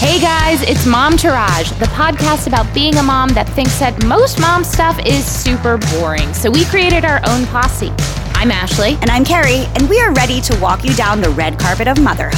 Hey guys, it's Momtourage, the podcast about being a mom that thinks that most mom stuff is super boring. So we created our own posse. I'm Ashley. And I'm Carrie, and we are ready to walk you down the red carpet of motherhood.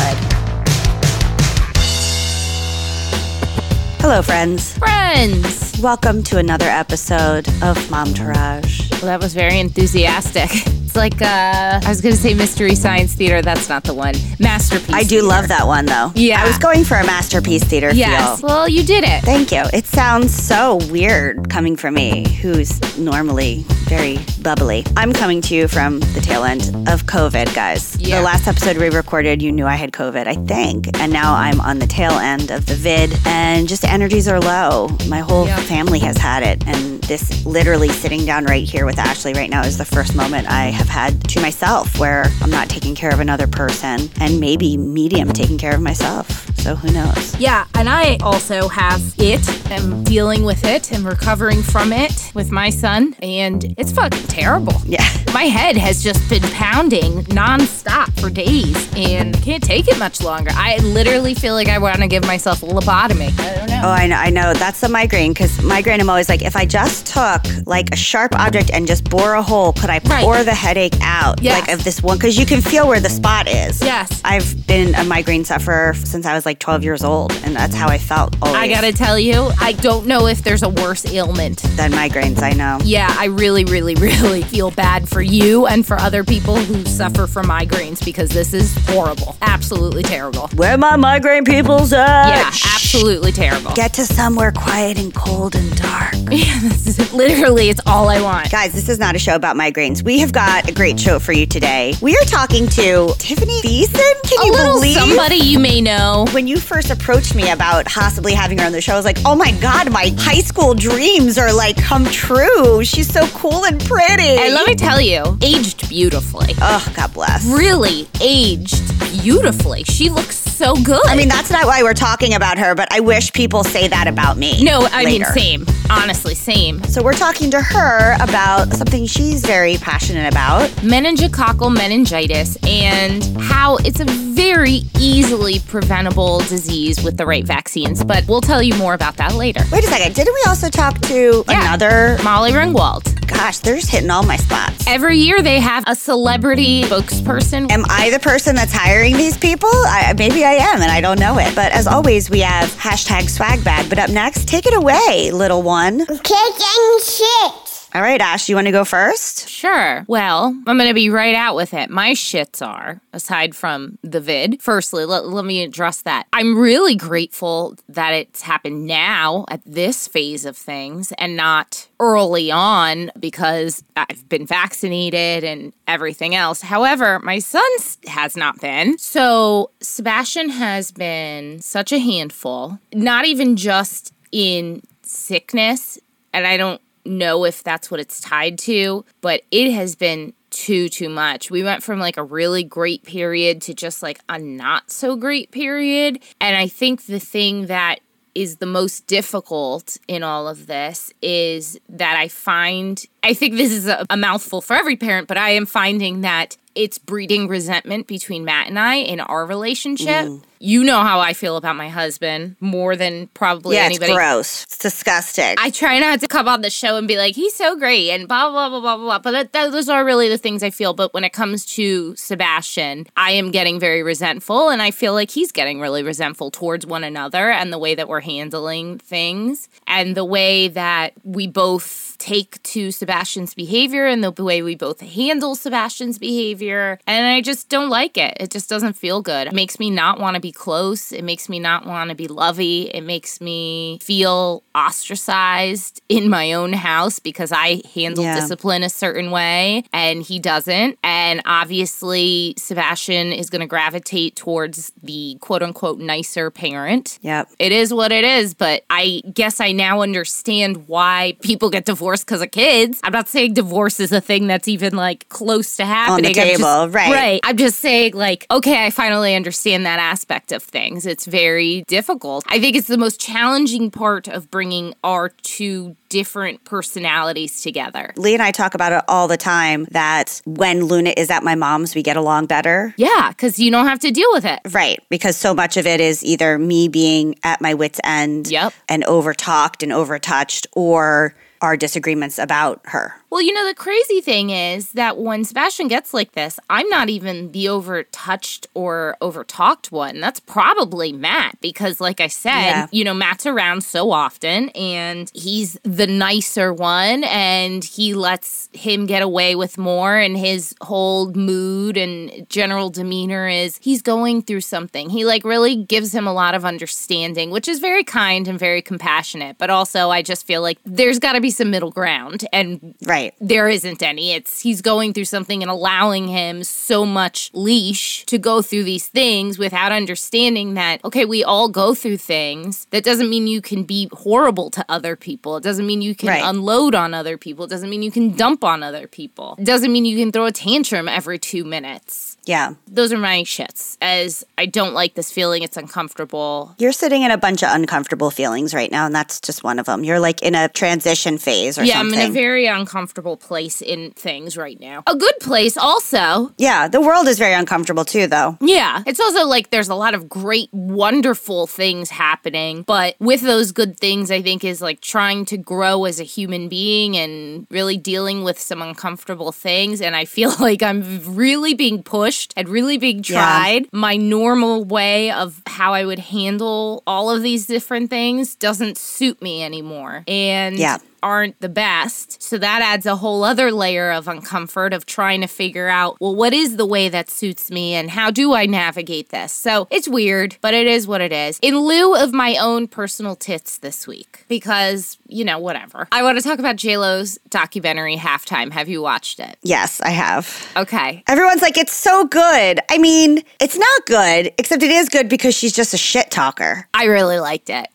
Hello, friends. Friends! Welcome to another episode of Momtourage. Well, that was very enthusiastic. It's like, I was going to say Mystery Science Theater. That's not the one. Masterpiece I do Theater. Love that one, though. Yeah. I was going for a Masterpiece Theater feel. Well, you did it. Thank you. It sounds so weird coming from me, who's normally very bubbly. I'm coming to you from the tail end of COVID, guys. Yeah. The last episode we recorded, you knew I had COVID, I think. And now I'm on the tail end of the vid. And just energies are low. My whole family has had it. And this literally sitting down right here with Ashley right now is the first moment I have had to myself where I'm not taking care of another person and maybe medium taking care of myself. So who knows? Yeah, and I also have it. I'm dealing with it and recovering from it with my son, and it's fucking terrible. Yeah. My head has just been pounding nonstop for days and can't take it much longer. I literally feel like I want to give myself a lobotomy. I don't know. Oh, I know. That's the migraine, because migraine, I'm always like, if I just took like a sharp object and just bore a hole, could I pour the headache out like of this one, because you can feel where the spot is. Yes. I've been a migraine sufferer since I was like 12 years old, and that's how I felt always. I gotta tell you, I don't know if there's a worse ailment than migraines, I know. Yeah, I really, really, really feel bad for you and for other people who suffer from migraines, because this is horrible. Absolutely terrible. Where my migraine people's at? Yeah, absolutely terrible. Get to somewhere quiet and cold and dark. Yeah, this is literally, it's all I want. Guys, this is not a show about migraines. We have got a great show for you today. We are talking to Tiffani Thiessen. Can you believe? Somebody you may know. When you first approached me about possibly having her on the show, I was like, oh my God, my high school dreams are like come true. She's so cool and pretty. And let me tell you, aged beautifully. Oh, God bless. Really aged beautifully. She looks so good. I mean, that's not why we're talking about her, but I wish people say that about me. No, I mean, same. Honestly, same. So we're talking to her about something she's very passionate about. Meningococcal meningitis and how it's a very easily preventable disease with the right vaccines, but we'll tell you more about that later. Wait a second, didn't we also talk to another? Molly Ringwald. Gosh, they're just hitting all my spots. Every year they have a celebrity spokesperson. Am I the person that's hiring these people? Maybe I am and I don't know it. But as always, we have #swagbag. But up next, take it away, little one. Kicking shit. All right, Ash, you want to go first? Sure. Well, I'm going to be right out with it. My shits are, aside from the vid, firstly, let me address that. I'm really grateful that it's happened now at this phase of things and not early on, because I've been vaccinated and everything else. However, my son has not been. So Sebastian has been such a handful, not even just in sickness, and I don't know if that's what it's tied to, but it has been too much. We went from like a really great period to just like a not so great period. And I think the thing that is the most difficult in all of this is that I think this is a mouthful for every parent, but I am finding that it's breeding resentment between Matt and I in our relationship. Ooh. You know how I feel about my husband more than probably anybody. Yeah, it's gross. It's disgusting. I try not to come on the show and be like, he's so great and blah, blah, blah, blah, blah. But those are really the things I feel. But when it comes to Sebastian, I am getting very resentful. And I feel like he's getting really resentful towards one another and the way that we're handling things and the way that we both take to Sebastian's behavior and the way we both handle Sebastian's behavior. And I just don't like it. It just doesn't feel good. It makes me not want to be close. It makes me not want to be lovey. It makes me feel ostracized in my own house because I handle discipline a certain way and he doesn't. And obviously, Sebastian is going to gravitate towards the quote unquote nicer parent. Yep. It is what it is, but I guess I now understand why people get divorced because of kids. I'm not saying divorce is a thing that's even like close to happening. On the table, right. I'm just saying like, okay, I finally understand that aspect aspect of things. It's very difficult. I think it's the most challenging part of bringing our two different personalities together. Lee and I talk about it all the time that when Luna is at my mom's, we get along better. Yeah, because you don't have to deal with it. Right, because so much of it is either me being at my wit's end and over-talked and over-touched, or our disagreements about her. Well, you know, the crazy thing is that when Sebastian gets like this, I'm not even the over-touched or over-talked one. That's probably Matt because, like I said, you know, Matt's around so often and he's the nicer one and he lets him get away with more, and his whole mood and general demeanor is he's going through something. He, like, really gives him a lot of understanding, which is very kind and very compassionate. But also, I just feel like there's got to be some middle ground, and there isn't any. It's he's going through something and allowing him so much leash to go through these things without understanding that, okay, we all go through things. That doesn't mean you can be horrible to other people. It doesn't mean you can unload on other people. It doesn't mean you can dump on other people. It doesn't mean you can throw a tantrum every 2 minutes. Yeah. Those are my shits, as I don't like this feeling. It's uncomfortable. You're sitting in a bunch of uncomfortable feelings right now, and that's just one of them. You're like in a transition phase or something. Yeah, I'm in a very uncomfortable place in things right now. A good place also. Yeah, the world is very uncomfortable too, though. Yeah. It's also like there's a lot of great, wonderful things happening, but with those good things, I think, is like trying to grow as a human being and really dealing with some uncomfortable things, and I feel like I'm really being pushed and really being tried. Yeah. My normal way of how I would handle all of these different things doesn't suit me anymore. And aren't the best. So that adds a whole other layer of uncomfort of trying to figure out, well, what is the way that suits me and how do I navigate this? So it's weird, but it is what it is. In lieu of my own personal tits this week, because, you know, whatever. I want to talk about J-Lo's documentary Halftime. Have you watched it? Yes, I have. Okay. Everyone's like, it's so good. I mean, it's not good, except it is good because she's just a shit talker. I really liked it.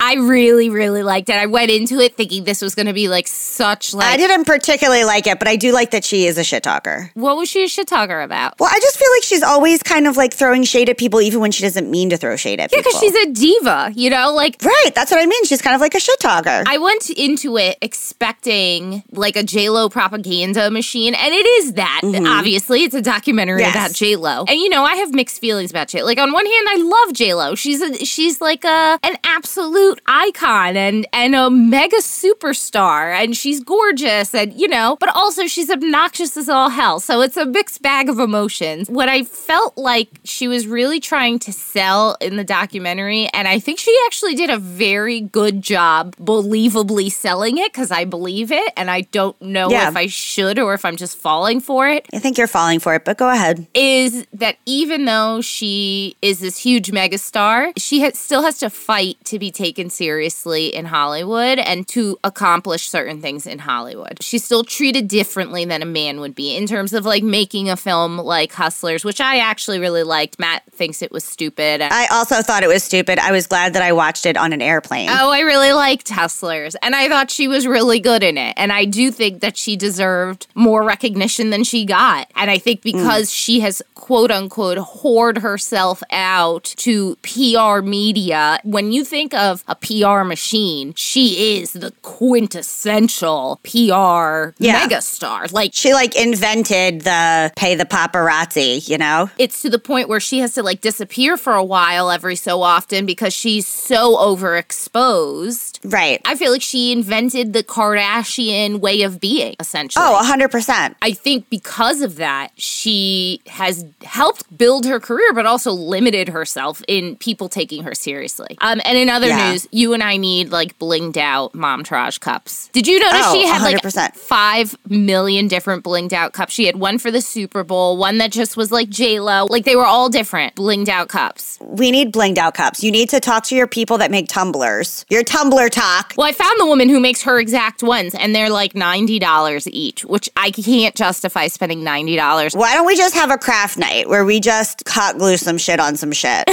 I really, really liked it. I went into it thinking this was going to be like such like... I didn't particularly like it, but I do like that she is a shit talker. What was she a shit talker about? Well, I just feel like she's always kind of like throwing shade at people even when she doesn't mean to throw shade at people. Yeah, because she's a diva, you know? Like, right, that's what I mean. She's kind of like a shit talker. I went into it expecting like a J-Lo propaganda machine, and it is that, obviously. It's a documentary about J-Lo. And, you know, I have mixed feelings about J-Lo. Like, on one hand, I love J-Lo. She's like an absolute icon and a mega superstar, and she's gorgeous, and you know, but also she's obnoxious as all hell. So it's a mixed bag of emotions. What I felt like she was really trying to sell in the documentary, and I think she actually did a very good job believably selling it, because I believe it, and I don't know if I should or if I'm just falling for it. I think you're falling for it, but go ahead. Is that even though she is this huge megastar, she still has to fight to be taken seriously in Hollywood and to accomplish certain things in Hollywood. She's still treated differently than a man would be in terms of like making a film like Hustlers, which I actually really liked. Matt thinks it was stupid. I also thought it was stupid. I was glad that I watched it on an airplane. Oh, I really liked Hustlers, and I thought she was really good in it. And I do think that she deserved more recognition than she got. And I think because she has quote unquote whored herself out to PR media, when you think of a PR machine, she is the quintessential PR megastar. Like, she like invented the pay the paparazzi, you know? It's to the point where she has to like disappear for a while every so often because she's so overexposed. Right. I feel like she invented the Kardashian way of being, essentially. Oh, 100%. I think because of that, she has helped build her career, but also limited herself in people taking her seriously. And in other news, you and I need, like, blinged out Momtourage cups. Did you notice she had, 100%. Like, 5 million different blinged out cups? She had one for the Super Bowl, one that just was, like, J-Lo. Like, they were all different blinged out cups. We need blinged out cups. You need to talk to your people that make tumblers. Your tumbler talk. Well, I found the woman who makes her exact ones, and they're, like, $90 each, which I can't justify spending $90. Why don't we just have a craft night where we just hot glue some shit on some shit?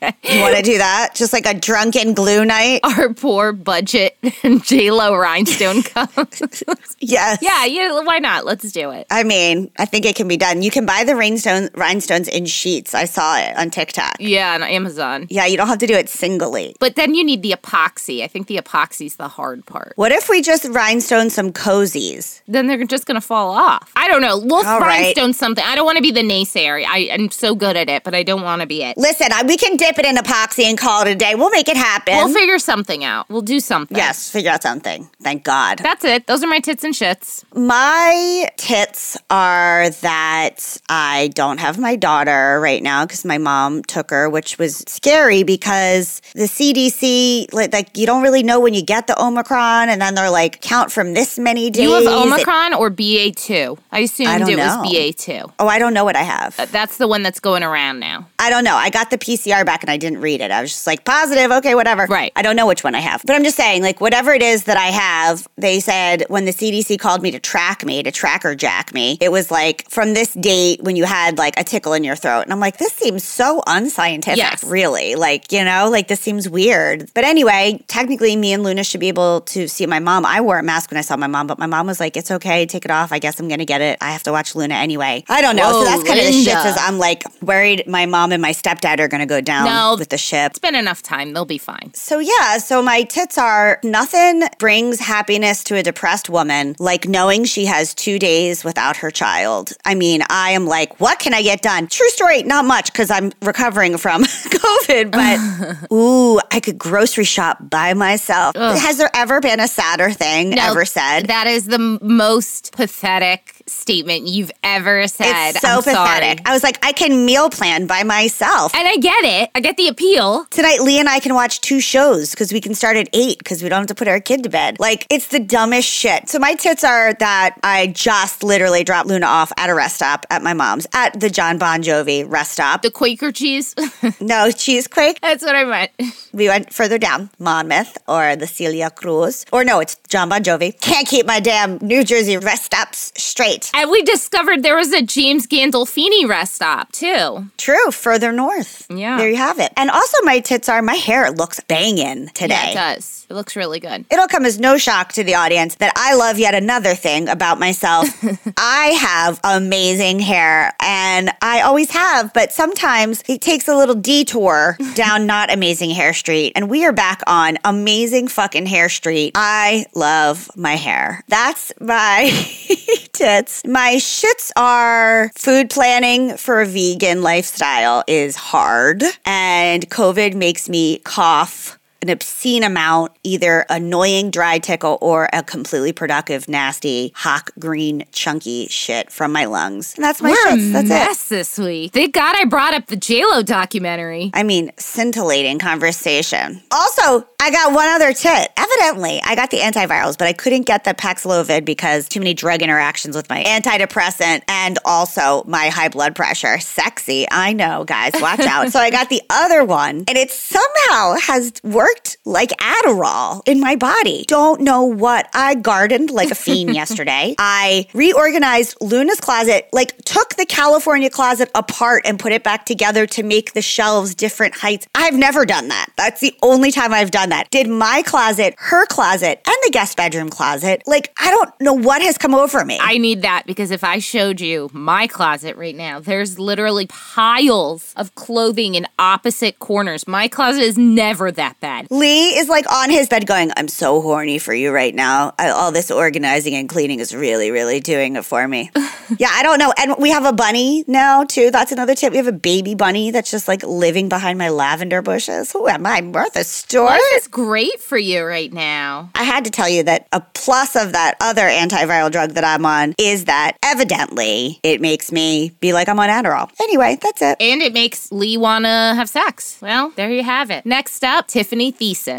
Okay. You want to do that. Just like a drunken glue night. Our poor budget J-Lo rhinestone comes. Yes. Yeah, why not? Let's do it. I mean, I think it can be done. You can buy the rhinestones in sheets. I saw it on TikTok. Yeah, on Amazon. Yeah, you don't have to do it singly. But then you need the epoxy. I think the epoxy's the hard part. What if we just rhinestone some cozies? Then they're just going to fall off. I don't know. We'll rhinestone something. I don't want to be the naysayer. I'm so good at it, but I don't want to be it. Listen, we can dip it in epoxy and call it a day. We'll make it happen. We'll figure something out. We'll do something. Yes, figure out something. Thank God. That's it. Those are my tits and shits. My tits are that I don't have my daughter right now because my mom took her, which was scary because the CDC, like you don't really know when you get the Omicron, and then they're like, count from this many days. You have Omicron or BA2? I assumed it was BA2. Oh, I don't know what I have. That's the one that's going around now. I don't know. I got the PCR back and I didn't read it. I was just like, positive, okay, whatever. Right. I don't know which one I have. But I'm just saying, like, whatever it is that I have, they said when the CDC called me to tracker jack me, it was like, from this date when you had, like, a tickle in your throat. And I'm like, this seems so unscientific, really. Like, you know, like, this seems weird. But anyway, technically, me and Luna should be able to see my mom. I wore a mask when I saw my mom, but my mom was like, it's okay, take it off. I guess I'm going to get it. I have to watch Luna anyway. I don't know. Whoa, so that's kind of the shits is I'm, like, worried my mom and my stepdad are going to go down with the ship. It's been enough time. They'll be fine. So, yeah. So, my tits are nothing brings happiness to a depressed woman like knowing she has 2 days without her child. I mean, I am like, what can I get done? True story, not much because I'm recovering from COVID, but ooh, I could grocery shop by myself. Ugh. Has there ever been a sadder thing ever said? That is the most pathetic statement you've ever said. It's so pathetic. Sorry. I was like, I can meal plan by myself. And I get it. I get the appeal. Tonight, Lee and I can watch 2 shows because we can start at 8 because we don't have to put our kid to bed. Like, it's the dumbest shit. So my tits are that I just literally dropped Luna off at a rest stop at my mom's, at the John Bon Jovi rest stop. The Quaker cheese? No, Cheesequake. That's what I meant. We went further down, Monmouth or the Celia Cruz. Or no, it's John Bon Jovi. Can't keep my damn New Jersey rest stops straight. And we discovered there was a James Gandolfini rest stop, too. True. Further north. Yeah. There you have it. And also my tits are, my hair looks banging today. Yeah, it does. It looks really good. It'll come as no shock to the audience that I love yet another thing about myself. I have amazing hair, and I always have, but sometimes it takes a little detour down not amazing hair street, and we are back on amazing fucking hair street. I love my hair. That's my tits. My shits are food planning for a vegan lifestyle is hard, and COVID makes me cough an obscene amount, either annoying dry tickle or a completely productive, nasty, hot, green, chunky shit from my lungs. And that's my shits. That's it. We're a mess this week. Thank God I brought up the J-Lo documentary. I mean, scintillating conversation. Also, I got one other tit. Evidently, I got the antivirals, but I couldn't get the Paxlovid because too many drug interactions with my antidepressant and also my high blood pressure. Sexy. I know, guys. Watch out. So I got the other one, and it somehow has worked like Adderall in my body. Don't know what. I gardened like a fiend yesterday. I reorganized Luna's closet, like took the California closet apart and put it back together to make the shelves different heights. I've never done that. That's the only time I've done that. Did my closet, her closet, and the guest bedroom closet. Like, I don't know what has come over me. I need that because if I showed you my closet right now, there's literally piles of clothing in opposite corners. My closet is never that bad. Lee is like on his bed going, I'm so horny for you right now. All this organizing and cleaning is really, really doing it for me. Yeah, I don't know. And we have a bunny now too. That's another tip. We have a baby bunny that's just like living behind my lavender bushes. Who am I? Martha Stewart? Life is great for you right now. I had to tell you that a plus of that other antiviral drug that I'm on is that evidently it makes me be like I'm on Adderall. Anyway, that's it. And it makes Lee want to have sex. Well, there you have it. Next up, Tiffani Thiessen.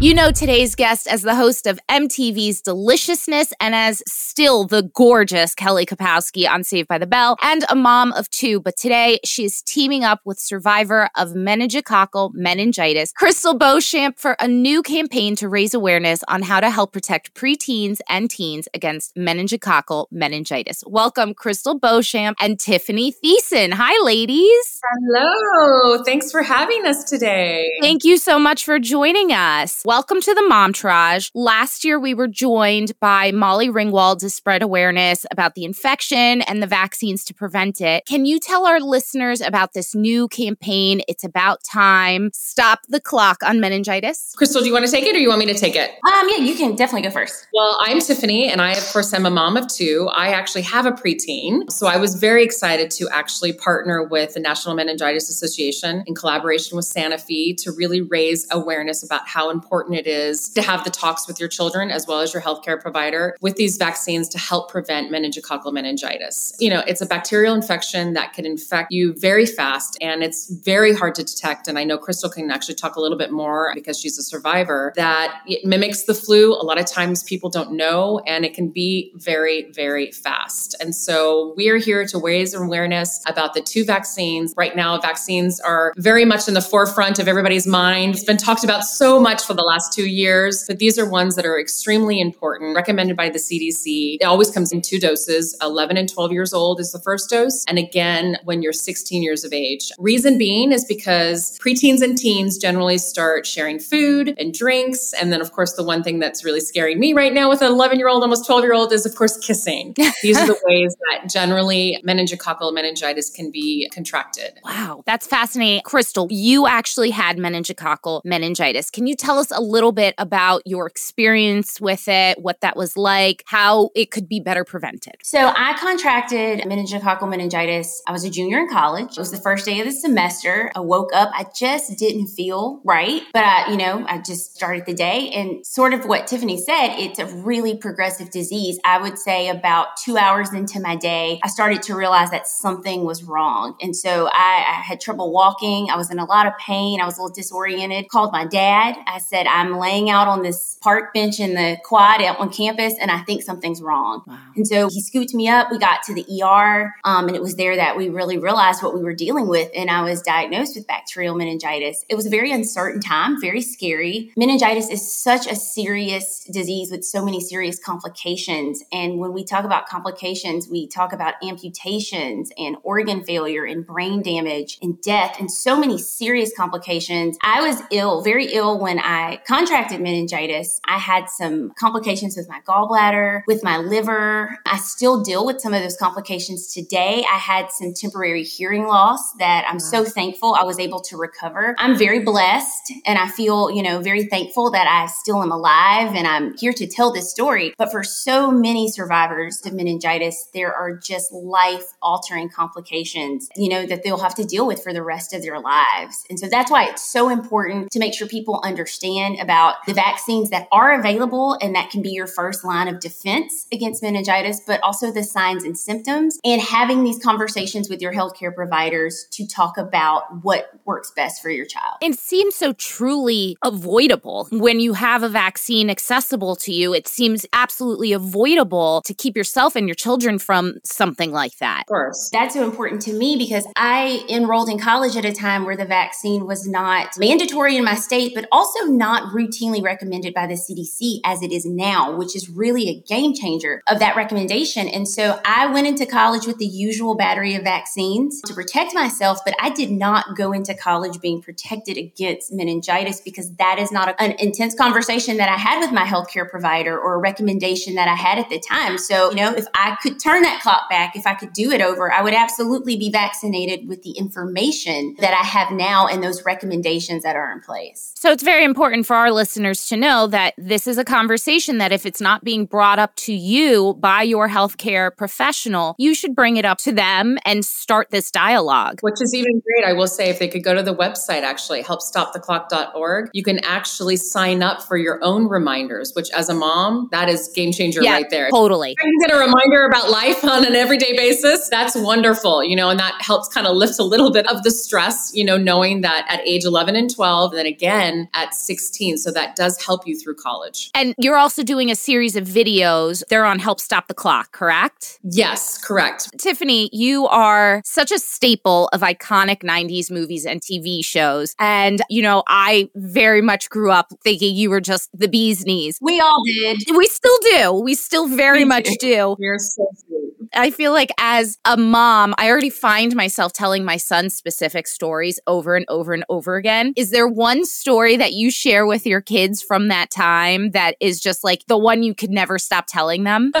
You know today's guest as the host of MTV's Deliciousness and as still the gorgeous Kelly Kapowski on Saved by the Bell and a mom of two. But today she is teaming up with survivor of meningococcal meningitis, Krystle Beauchamp, for a new campaign to raise awareness on how to help protect preteens and teens against meningococcal meningitis. Welcome, Krystle Beauchamp and Tiffani Thiessen. Hi, ladies. Hello. Thanks for having us today. Thank you so much for joining us. Welcome to the Momtourage. Last year, we were joined by Molly Ringwald to spread awareness about the infection and the vaccines to prevent it. Can you tell our listeners about this new campaign? It's about time. Stop the clock on meningitis. Krystle, do you want to take it or you want me to take it? Yeah, you can definitely go first. Well, I'm Tiffani, and I, of course, am a mom of two. I actually have a preteen, so I was very excited to actually partner with the National Meningitis Association in collaboration with Sanofi to really raise awareness about how important it is to have the talks with your children as well as your healthcare provider with these vaccines to help prevent meningococcal meningitis. You know, it's a bacterial infection that can infect you very fast, and it's very hard to detect. And I know Krystle can actually talk a little bit more because she's a survivor, that it mimics the flu. A lot of times people don't know, and it can be very, very fast. And so we're here to raise awareness about the two vaccines. Right now, vaccines are very much in the forefront of everybody's mind. It's been talked about so much for the last 2 years, but these are ones that are extremely important, recommended by the CDC. It always comes in two doses. 11 and 12 years old is the first dose. And again, when you're 16 years of age. Reason being is because preteens and teens generally start sharing food and drinks. And then, of course, the one thing that's really scaring me right now with an 11-year-old, almost 12-year-old is, of course, kissing. These are the ways that generally meningococcal meningitis can be contracted. Wow, that's fascinating. Krystle, you actually had meningococcal meningitis. Can you tell us a little bit about your experience with it, what that was like, how it could be better prevented? So I contracted meningococcal meningitis. I was a junior in college. It was the first day of the semester. I woke up. I just didn't feel right. But I just started the day. And sort of what Tiffani said, it's a really progressive disease. I would say about 2 hours into my day, I started to realize that something was wrong. And so I had trouble walking. I was in a lot of pain. I was a little disoriented. Called my dad. I said, I'm laying out on this park bench in the quad out on campus, and I think something's wrong. Wow. And so he scooped me up. We got to the ER, and it was there that we really realized what we were dealing with. And I was diagnosed with bacterial meningitis. It was a very uncertain time, very scary. Meningitis is such a serious disease with so many serious complications. And when we talk about complications, we talk about amputations and organ failure and brain damage and death and so many serious complications. I was ill, very ill when I contracted meningitis. I had some complications with my gallbladder, with my liver. I still deal with some of those complications today. I had some temporary hearing loss that I'm so thankful I was able to recover. I'm very blessed, and I feel, very thankful that I still am alive and I'm here to tell this story. But for so many survivors of meningitis, there are just life-altering complications, that they'll have to deal with for the rest of their lives. And so that's why it's so important to make sure people understand about the vaccines that are available and that can be your first line of defense against meningitis, but also the signs and symptoms, and having these conversations with your healthcare providers to talk about what works best for your child. It seems so truly avoidable. When you have a vaccine accessible to you, it seems absolutely avoidable to keep yourself and your children from something like that. Of course. That's so important to me because I enrolled in college at a time where the vaccine was not mandatory in my state, but also not routinely recommended by the CDC as it is now, which is really a game changer of that recommendation. And so I went into college with the usual battery of vaccines to protect myself, but I did not go into college being protected against meningitis because that is not an intense conversation that I had with my healthcare provider or a recommendation that I had at the time. So, if I could turn that clock back, if I could do it over, I would absolutely be vaccinated with the information that I have now and those recommendations that are in place. So it's very important for our listeners to know that this is a conversation that if it's not being brought up to you by your healthcare professional, you should bring it up to them and start this dialogue. Which is even great. I will say if they could go to the website, actually, helpstoptheclock.org, you can actually sign up for your own reminders, which as a mom, that is game changer right there. Totally. If you get a reminder about life on an everyday basis, that's wonderful, and that helps kind of lift a little bit of the stress, knowing that at age 11 and 12, and then again at 16, 16. So that does help you through college. And you're also doing a series of videos. They're on Help Stop the Clock, correct? Yes, correct. Tiffani, you are such a staple of iconic 90s movies and TV shows. And, you know, I very much grew up thinking you were just the bee's knees. We all did. We still do. We still very much do. You're so sweet. I feel like as a mom, I already find myself telling my son specific stories over and over and over again. Is there one story that you share with your kids from that time that is just like the one you could never stop telling them?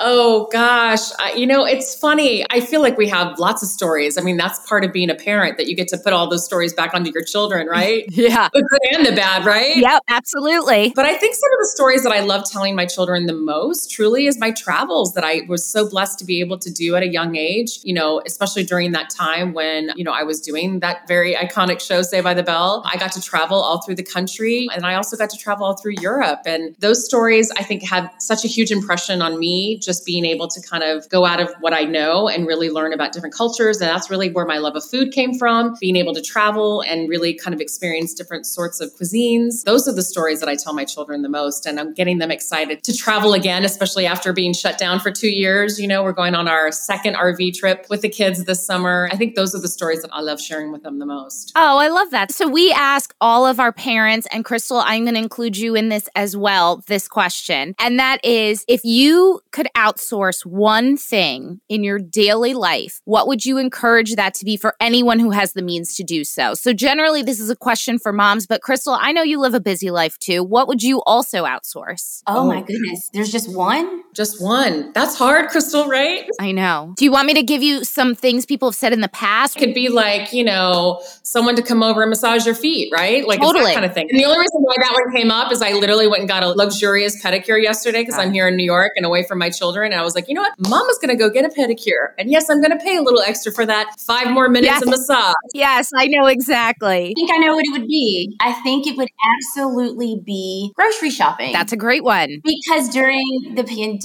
Oh, gosh. It's funny. I feel like we have lots of stories. I mean, that's part of being a parent, that you get to put all those stories back onto your children, right? Yeah. The good and the bad, right? Yep, absolutely. But I think some of the stories that I love telling my children the most truly is my travels that I was so blessed to be able to do at a young age, you know, especially during that time when, you know, I was doing that very iconic show, Saved by the Bell. I got to travel all through the country, and I also got to travel all through Europe. And those stories, I think, had such a huge impression on me, just being able to kind of go out of what I know and really learn about different cultures. And that's really where my love of food came from, being able to travel and really kind of experience different sorts of cuisines. Those are the stories that I tell my children the most. And I'm getting them excited to travel again, especially after being shut down for 2 years. You know, we're going on our second RV trip with the kids this summer. I think those are the stories that I love sharing with them the most. Oh, I love that. So we ask all of our parents, and Krystle, I'm going to include you in this as well, this question. And that is, if you could outsource one thing in your daily life, what would you encourage that to be for anyone who has the means to do so? So generally, this is a question for moms, but Krystle, I know you live a busy life too. What would you also outsource? Oh my goodness. There's just one? Just one. That's hard, Krystle, right? I know. Do you want me to give you some things people have said in the past? It could be like, you know, someone to come over and massage your feet, right? Like totally. That kind of thing. And the only reason why that one came up is I literally went and got a luxurious pedicure yesterday because I'm here in New York and away from my children. And I was like, you know what? Mama's going to go get a pedicure. And yes, I'm going to pay a little extra for that. 5 more minutes of massage. Yes, I know exactly. I think I know what it would be. I think it would absolutely be grocery shopping. That's a great one. Because during the pandemic,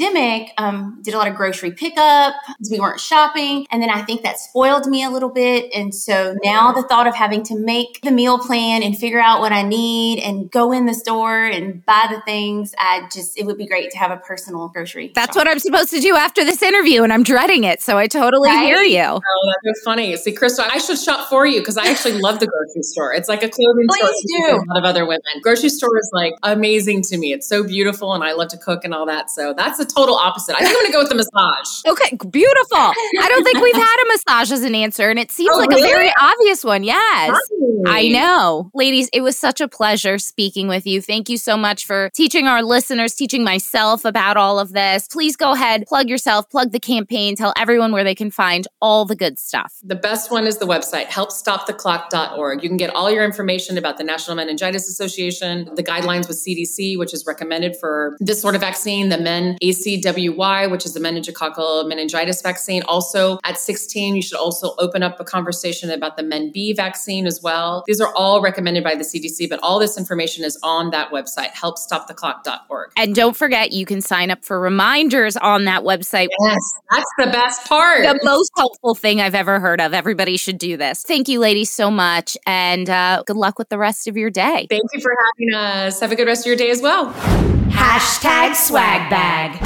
did a lot of grocery pickup because we weren't shopping. And then I think that spoiled me a little bit. And so now the thought of having to make the meal plan and figure out what I need and go in the store and buy the things, it would be great to have a personal grocery. That's what I'm supposed to do after this interview, and I'm dreading it. So I totally hear you. Oh, that's so funny. See, Krystle, I should shop for you because I actually love the grocery store. It's like a clothing store for a lot of other women. Grocery store is like amazing to me. It's so beautiful, and I love to cook and all that. So that's the total opposite. I think I'm going to go with the massage. Okay, beautiful. I don't think we've had a massage as an answer, and it seems a very obvious one. Yes. Funny. I know. Ladies, it was such a pleasure speaking with you. Thank you so much for teaching our listeners, teaching myself about all of this. Please go ahead, plug yourself, plug the campaign, tell everyone where they can find all the good stuff. The best one is the website, helpstoptheclock.org. You can get all your information about the National Meningitis Association, the guidelines with CDC, which is recommended for this sort of vaccine, the MEN-ACWY, which is the meningococcal meningitis vaccine. Also, at 16, you should also open up a conversation about the MEN-B vaccine as well. These are all recommended by the CDC, but all this information is on that website, helpstoptheclock.org. And don't forget, you can sign up for reminders on that website. Yes, that's the best part. The most helpful thing I've ever heard of. Everybody should do this. Thank you, ladies, so much. And good luck with the rest of your day. Thank you for having us. Have a good rest of your day as well. #SwagBag.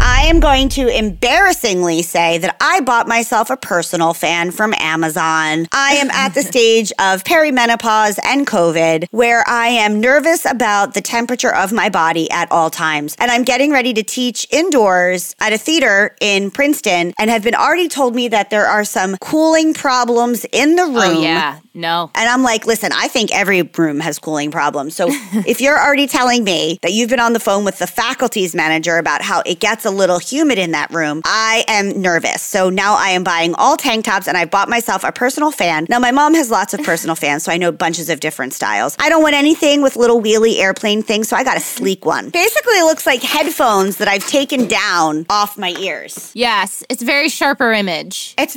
I am going to embarrassingly say that I bought myself a personal fan from Amazon. I am at the stage of perimenopause and COVID where I am nervous about the temperature of my body at all times. And I'm getting ready to teach indoors at a theater in Princeton and have been already told me that there are some cooling problems in the room. Oh, yeah. No. And I'm like, listen, I think every room has cooling problems. So if you're already telling me that you've been on the phone with the faculty's manager about how it gets a little humid in that room, I am nervous. So now I am buying all tank tops and I bought myself a personal fan. Now my mom has lots of personal fans, so I know bunches of different styles. I don't want anything with little wheelie airplane things, so I got a sleek one. Basically, it looks like headphones that I've taken down off my ears. Yes, it's very sharper image. I paid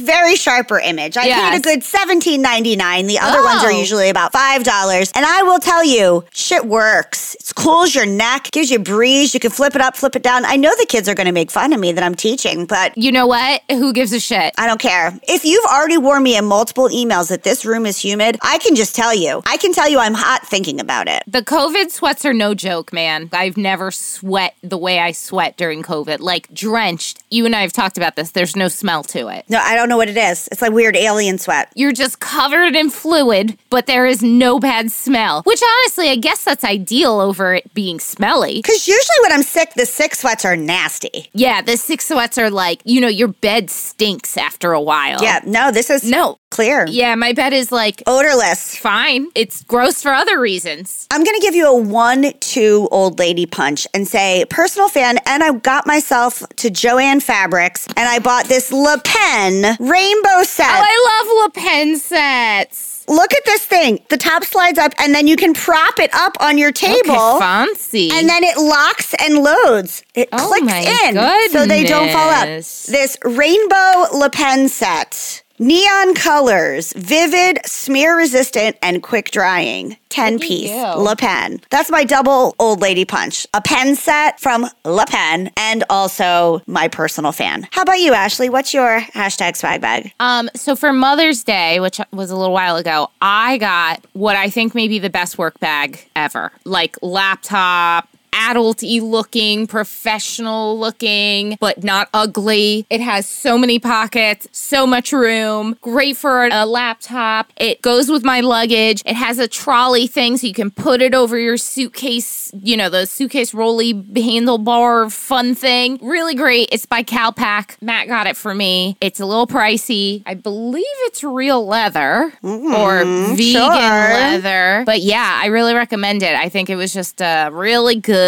a good $17.99. the other ones are usually about $5. And I will tell you, shit works. It cools your neck, gives you a breeze. You can flip it up, flip it down. I know the kids are going to make fun of me that I'm teaching, but you know what? Who gives a shit? I don't care. If you've already warned me in multiple emails that this room is humid, I can just tell you. I can tell you I'm hot thinking about it. The COVID sweats are no joke, man. I've never sweat the way I sweat during COVID. Like drenched. You and I have talked about this. There's no smell to it. No, I don't know what it is. It's like weird alien sweat. You're just covered in fluid, but there is no bad smell. Which honestly, I guess that's ideal over it being smelly. Because usually when I'm sick, the sick sweats are nasty. Yeah, the sick sweats are like, you know, your bed stinks after a while. Yeah, no, this is clear. Yeah, my bed is like odorless. Fine. It's gross for other reasons. I'm going to give you a 1-2 old lady punch and say, personal fan, and I got myself to Joanne Fabrics, and I bought this Le Pen rainbow set. Oh, I love Le Pen sets. Look at this thing. The top slides up, and then you can prop it up on your table. Okay, fancy. And then it locks and loads. It clicks in so they don't fall out. This rainbow Le Pen set. Neon colors, vivid, smear-resistant, and quick-drying. 10-piece Le Pen. That's my double old lady punch. A pen set from Le Pen, and also my personal fan. How about you, Ashley? What's your hashtag swag bag? So for Mother's Day, which was a little while ago, I got what I think may be the best work bag ever. Like laptop, adult-y looking, professional looking, but not ugly. It has so many pockets, so much room, great for a laptop. It goes with my luggage. It has a trolley thing so you can put it over your suitcase, you know, the suitcase rolly handlebar fun thing. Really great. It's by Calpak. Matt got it for me. It's a little pricey. I believe it's real leather or vegan leather. But yeah, I really recommend it. I think it was just a really good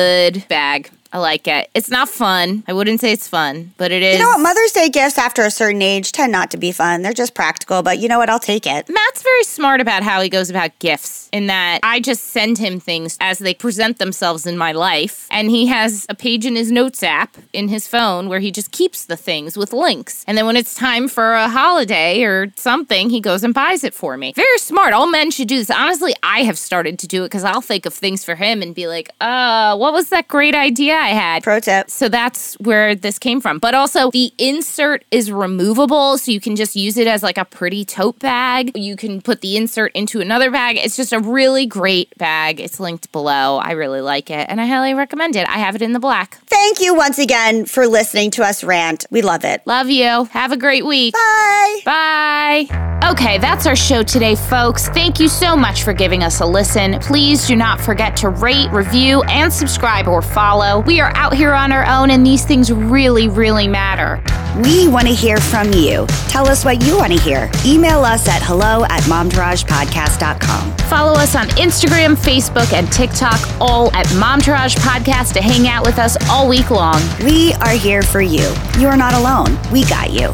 bag. I like it. It's not fun. I wouldn't say it's fun, but it is. You know what? Mother's Day gifts after a certain age tend not to be fun. They're just practical, but you know what? I'll take it. Matt's very smart about how he goes about gifts in that I just send him things as they present themselves in my life. And he has a page in his notes app in his phone where he just keeps the things with links. And then when it's time for a holiday or something, he goes and buys it for me. Very smart. All men should do this. Honestly, I have started to do it because I'll think of things for him and be like, what was that great idea I had? Pro tip. So that's where this came from. But also, the insert is removable, so you can just use it as like a pretty tote bag. You can put the insert into another bag. It's just a really great bag. It's linked below. I really like it, and I highly recommend it. I have it in the black. Thank you once again for listening to us rant. We love it. Love you. Have a great week. Bye. Bye. Okay, that's our show today, folks. Thank you so much for giving us a listen. Please do not forget to rate, review, and subscribe or follow. We are out here on our own, and these things really, really matter. We want to hear from you. Tell us what you want to hear. Email us at hello@momtouragepodcast.com. Follow us on Instagram, Facebook, and TikTok, all at Momtourage Podcast to hang out with us all week long. We are here for you. You are not alone. We got you.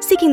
Seeking